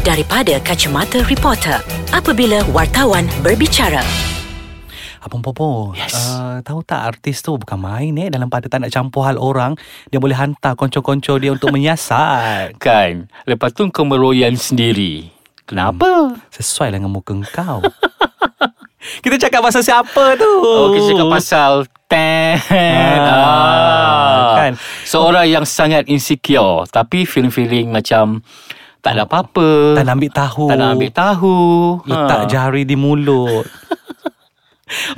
daripada kacamata reporter apabila wartawan berbicara. Abang Popo, yes. Tahu tak artis tu bukan main dalam pada tak nak campur hal orang. Dia boleh hantar konco-konco dia untuk menyiasat. Kan, lepas tu kau meroyan sendiri. Kenapa? Sesuai dengan muka kau. Kita cakap pasal siapa tu? Oh, kita cakap pasal kan? Seorang yang sangat insecure, tapi feeling-feeling macam tak ada apa-apa. Tak nak ambil tahu. Letak jari di mulut.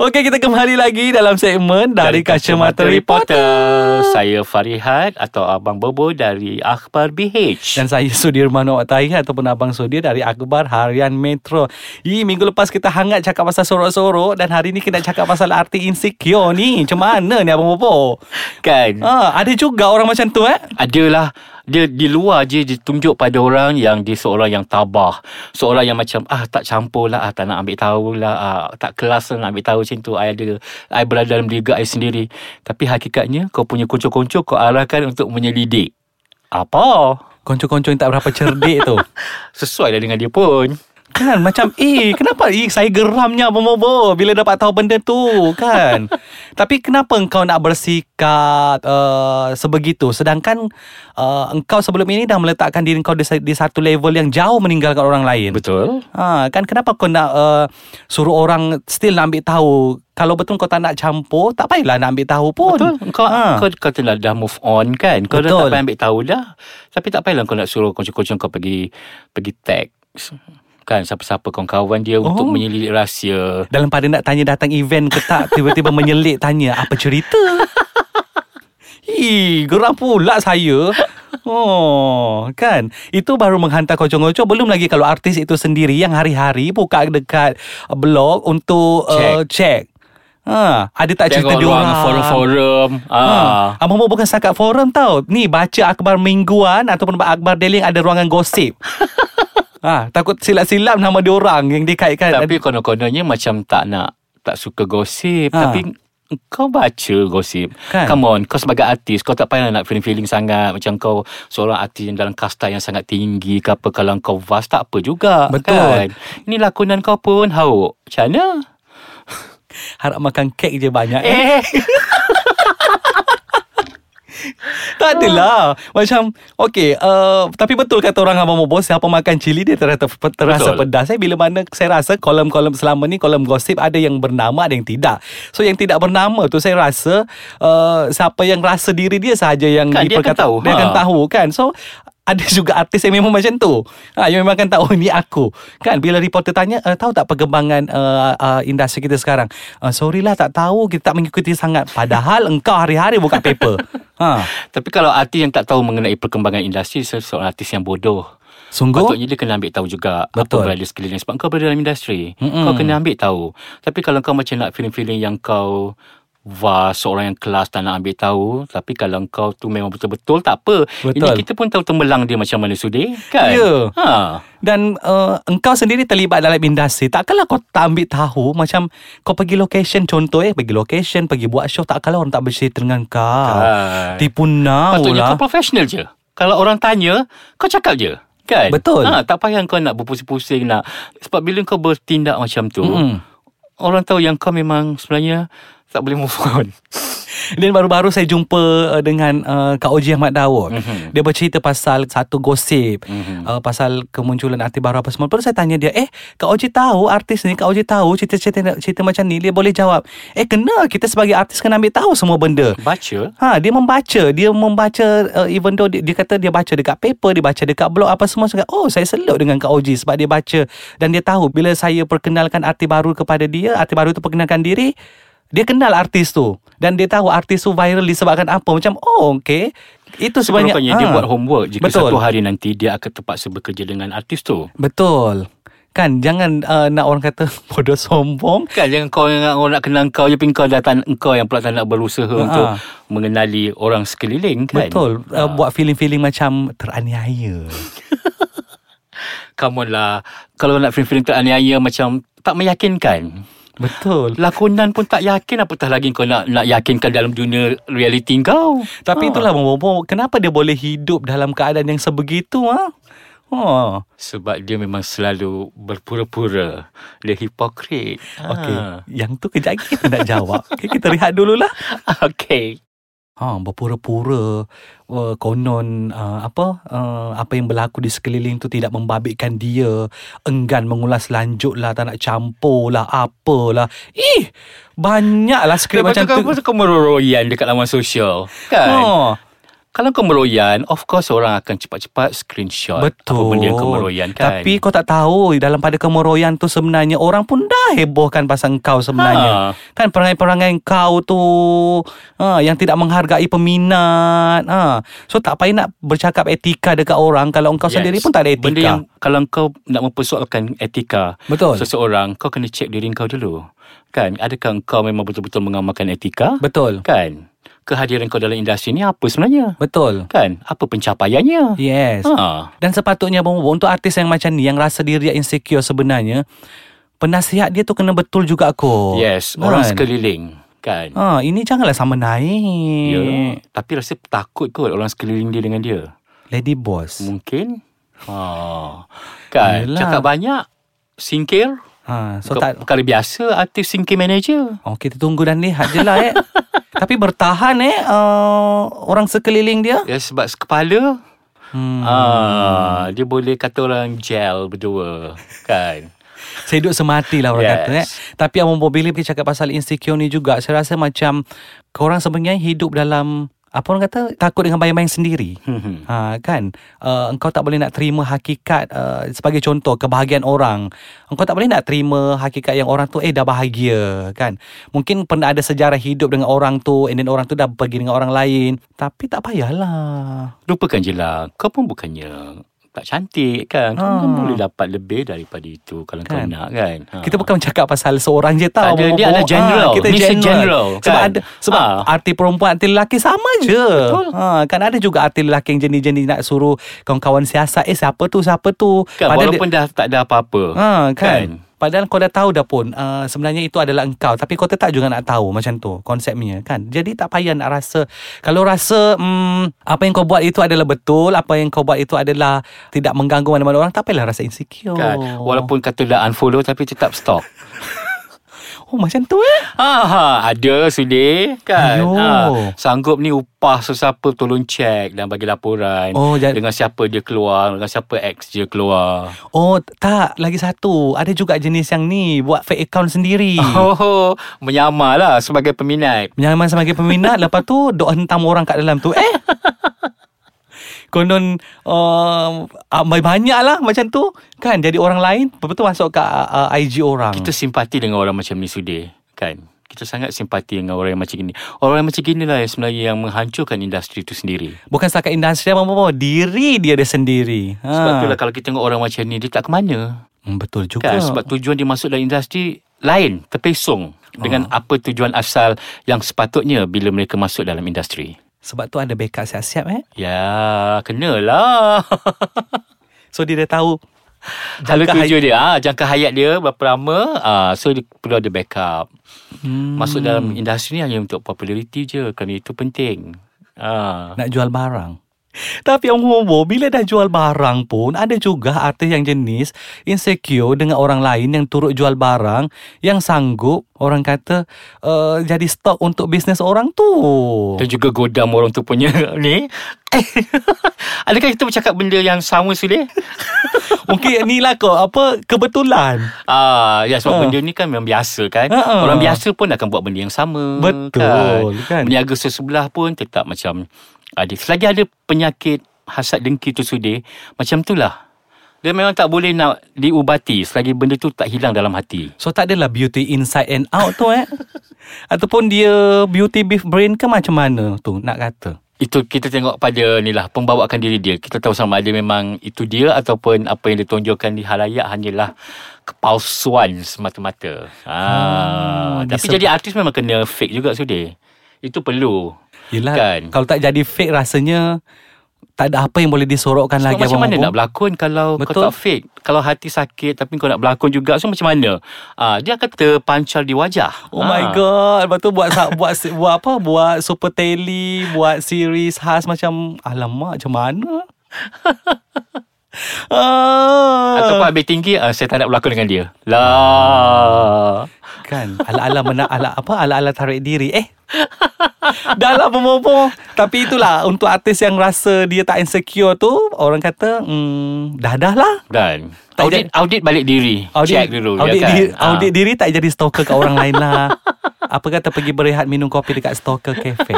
Okey, kita kembali lagi dalam segmen dari Kacamata Reporter. Saya Farihat atau Abang Bobo dari Akhbar BH. Dan saya Sudirman Oktayah ataupun Abang Sudir dari Akhbar Harian Metro. Minggu lepas kita hangat cakap pasal sorok-sorok, dan hari ni kita nak cakap pasal arti insecure ni. Macam mana ni Abang Bobo? Kan? Ada juga orang macam tu Adalah. Dia di luar je ditunjuk pada orang yang dia seorang yang tabah, seorang yang macam tak campur lah, tak nak ambil tahu lah, tak kelas lah nak ambil tahu macam tu. I berada dalam diri I sendiri. Tapi hakikatnya kau punya konco-konco kau arahkan untuk menyelidik. Apa? Konco-konco yang tak berapa cerdik tu. Sesuai lah dengan dia pun. Kan macam kenapa saya geramnya Bobo bila dapat tahu benda tu kan. Tapi kenapa engkau nak bersikap sebegitu, sedangkan engkau sebelum ini dah meletakkan diri engkau di satu level yang jauh meninggalkan orang lain. Betul. Kan kenapa kau nak suruh orang still nak ambil tahu? Kalau betul kau tak nak campur, tak payahlah nak ambil tahu pun. Betul. Kau telah dah move on kan. Kau betul. Dah tak payah ambil tahu dah. Tapi tak payahlah kau nak suruh kocok-kocok kau pergi teks kan siapa-siapa kawan-kawan dia untuk menyelidik rahsia. Dalam pada nak tanya datang event ke tak, tiba-tiba menyelit tanya apa cerita. Geram pula saya. Kan, itu baru menghantar kocok-kocok. Belum lagi kalau artis itu sendiri yang hari-hari buka dekat blog untuk check. Ada tak cerita diorang forum-forum. Abang bukan setakat forum tau. Ni baca akhbar mingguan ataupun akhbar daily ada ruangan gosip. Takut silap-silap nama diorang yang dikaitkan. Tapi konon-kononnya macam tak suka gosip. Tapi kau baca gosip kan? Come on, kau sebagai artis, kau tak payah nak feeling-feeling sangat. Macam kau seorang artis yang dalam kasta yang sangat tinggi ke apa. Kalau kau vast tak apa juga. Betul kan? Ini lakonan kau pun hauk. Macam mana? Harap makan kek je banyak. Tak adalah. Macam okey, tapi betul kata orang Abang Bobo, siapa makan cili dia terasa pedas. Bila mana saya rasa kolom-kolom selama ni, kolom gosip ada yang bernama, ada yang tidak. So yang tidak bernama tu saya rasa siapa yang rasa diri dia sahaja yang kan, dia akan tahu kan. So ada juga artis yang memang macam tu. Yang memang kan tahu ni aku. Kan bila reporter tanya, tahu tak perkembangan industri kita sekarang? Sorry lah tak tahu, kita tak mengikuti sangat. Padahal engkau hari-hari buka paper. Tapi kalau artis yang tak tahu mengenai perkembangan industri, seorang artis yang bodoh. Sungguh? Patutnya dia kena ambil tahu juga. Betul. Apa berada sekeliling. Sebab kau berada dalam industri. Kau kena ambil tahu. Tapi kalau kau macam nak feeling-feeling yang kau seorang yang kelas tak nak ambil tahu. Tapi kalau kau tu memang betul-betul tak apa. Betul. Ini kita pun tahu temelang dia macam mana sudah kan. Ya. Dan engkau sendiri terlibat dalam industri, takkanlah kau tak ambil tahu. Macam kau pergi location, contoh pergi buat show, takkanlah orang tak bercerita dengan kau kan. Tipu nau lah. Patutnya kau profesional je. Kalau orang tanya, kau cakap je kan. Betul. Tak payah kau nak berpusing-pusing nak. Sebab bila kau bertindak macam tu, orang tahu yang kau memang sebenarnya tak boleh move on. Dan baru-baru saya jumpa dengan Kak Oji Ahmad Daud. Dia bercerita pasal satu gosip, pasal kemunculan artis baru apa semua. Lepas saya tanya dia, Kak Oji tahu artis ni, Kak Oji tahu cerita-cerita macam ni. Dia boleh jawab, kena, kita sebagai artis kena ambil tahu semua benda. Baca. Dia membaca even though dia kata dia baca dekat paper, dia baca dekat blog apa semua. Saya selok dengan Kak Oji sebab dia baca dan dia tahu. Bila saya perkenalkan artis baru kepada dia, artis baru tu perkenalkan diri, dia kenal artis tu dan dia tahu artis tu viral disebabkan apa. Macam okey, itu sebenarnya dia buat homework. Jika betul. Satu hari nanti dia akan terpaksa bekerja dengan artis tu. Betul. Kan jangan nak orang kata bodoh sombong. Kan jangan kau yang orang nak kenal kau je, pingkau dah engkau yang pula tak nak berusaha untuk mengenali orang sekeliling kan. Betul. Buat feeling-feeling macam teraniaya. Come on lah. Kalau nak feeling-feeling teraniaya macam tak meyakinkan. Betul. Lakonan pun tak yakin, apatah lagi kau nak yakinkan dalam dunia reality kau. Tapi itulah Bobo, kenapa dia boleh hidup dalam keadaan yang sebegitu? Oh, sebab dia memang selalu berpura-pura. Dia hipokrit. Okey, yang tu kejap lagi kita nak jawab. Okay, kita rehat dululah. Okey. Berpura-pura konon apa yang berlaku di sekeliling tu tidak membabitkan dia, enggan mengulas lanjut lah, tak nak campur lah, apalah. Banyaklah skrip macam tu. Lepas tu kau meroyan dekat laman sosial kan? Kalau kemeroyan, of course orang akan cepat-cepat screenshot. Betul. Apa benda yang kemeroyan kan. Tapi kau tak tahu dalam pada kemeroyan tu sebenarnya orang pun dah hebohkan pasal kau sebenarnya. Kan perangai-perangai kau tu yang tidak menghargai peminat. So tak payah nak bercakap etika dekat orang kalau engkau sendiri pun tak ada etika. Benda yang kalau engkau nak mempersoalkan etika seseorang, kau kena cek diri kau dulu. Kan, adakah engkau memang betul-betul mengamalkan etika? Betul. Kan? Kehadiran kau dalam industri ni apa sebenarnya? Betul. Kan? Apa pencapaiannya? Yes. Dan sepatutnya untuk artis yang macam ni, yang rasa diri yang insecure sebenarnya, penasihat dia tu kena betul juga aku. Yes. Orang sekeliling. Kan? Ini janganlah sama naik. Tapi rasa takut kot orang sekeliling dia dengan dia. Lady boss. Mungkin. Kan? Yelah. Cakap banyak. Singkir. So perkara biasa artis singkir manager. Kita tunggu dan lihat je lah. Tapi bertahan orang sekeliling dia. Ya, sebab sekepala dia boleh kata orang gel berdua. Kan. Sehidup semati lah orang kata. Tapi Abang Bob bila cakap pasal insecure ni juga, saya rasa macam korang sebenarnya hidup dalam, apa orang kata, takut dengan bayang-bayang sendiri. Kan, engkau tak boleh nak terima hakikat. Sebagai contoh, kebahagiaan orang, engkau tak boleh nak terima hakikat yang orang tu dah bahagia. Kan, mungkin pernah ada sejarah hidup dengan orang tu, and then orang tu dah pergi dengan orang lain. Tapi tak payahlah, lupakan je lah. Kau pun bukannya tak cantik kan. Kau boleh dapat lebih daripada itu kalau kau nak kan. Kita bukan cakap pasal seorang je tau. Dia ada general. Kita general kan? Sebab arti perempuan, arti lelaki sama je. Betul. Kan ada juga arti lelaki yang jenis-jenis nak suruh kawan-kawan siasat, siapa tu kan, walaupun dah tak ada apa-apa. Kan? Padahal kau dah tahu dah pun sebenarnya itu adalah engkau. Tapi kau tetap juga nak tahu macam tu konsepnya kan. Jadi tak payah nak rasa. Kalau rasa apa yang kau buat itu adalah betul, apa yang kau buat itu adalah tidak mengganggu mana-mana orang, tak payahlah rasa insecure kan. Walaupun katalah unfollow tapi tetap stalk. Macam tu ada Sudeh kan. Sanggup ni upah sesiapa, tolong cek dan bagi laporan. Dengan siapa dia keluar, dengan siapa ex dia keluar. Tak, lagi satu, ada juga jenis yang ni buat fake account sendiri. Menyamar lah sebagai peminat. Lepas tu dok hentam orang kat dalam tu. Konon banyak lah macam tu kan. Jadi orang lain betul-betul masuk ke IG orang. Kita simpati dengan orang macam ni Sudeh kan. Kita sangat simpati dengan orang yang macam ini. Orang yang macam ini lah yang sebenarnya yang menghancurkan industri itu sendiri. Bukan setakat industri apa-apa, diri dia sendiri. Sebab itulah kalau kita tengok orang macam ni, dia tak ke mana. Betul juga kan. Sebab tujuan dia masuk dalam industri lain, terpesong dengan apa tujuan asal yang sepatutnya bila mereka masuk dalam industri. Sebab tu ada backup siap-siap kenalah. So dia dah tahu jangka hayat dia berapa lama. So dia perlu ada backup. Masuk dalam industri ni hanya untuk populariti je, kerana itu penting. Nak jual barang. Tapi bila dah jual barang pun, ada juga artis yang jenis insecure dengan orang lain yang turut jual barang, yang sanggup orang kata jadi stok untuk bisnes orang tu. Dan juga godam orang tu punya ni. Adakah kita bercakap benda yang sama Sudeh? Mungkin ni lah kok, kebetulan. Sebab benda ni kan memang biasa kan. Orang biasa pun akan buat benda yang sama. Betul kan? Meniaga sebelah pun tetap macam ada. Selagi ada penyakit hasad dengki tu Sudeh, macam itulah. Dia memang tak boleh nak diubati selagi benda tu tak hilang dalam hati. So tak adalah beauty inside and out tu Ataupun dia beauty beef brain ke macam mana tu nak kata. Itu kita tengok pada ni lah, pembawakan diri dia. Kita tahu sama ada memang itu dia ataupun apa yang ditonjolkan di halayak hanyalah kepalsuan semata-mata. Tapi jadi artis memang kena fake juga Sudeh. Itu perlu. Yelah, kan? Kalau tak jadi fake rasanya tak ada apa yang boleh disorokkan so, lagi. Macam mana nak berlakon kalau kau tak fake? Kalau hati sakit tapi kau nak berlakon juga, so macam mana? Dia akan terpancar di wajah. My god. Lepas tu buat super tele, buat series khas macam, alamak macam mana? Ataupun habis tinggi, saya tak nak berlakon dengan dia lah. Kan ala-ala tarik diri. Dah lah bobo. Tapi itulah, untuk artis yang rasa dia tak insecure tu, orang kata dah lah. Dan audit balik diri, check dulu, audit diri, tak jadi stalker kat orang lain lah. Apa kata pergi berehat minum kopi dekat stalker cafe.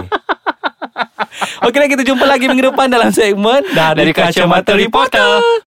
Okeylah, kita jumpa lagi minggu depan dalam segmen Dari Kacamata Reporter.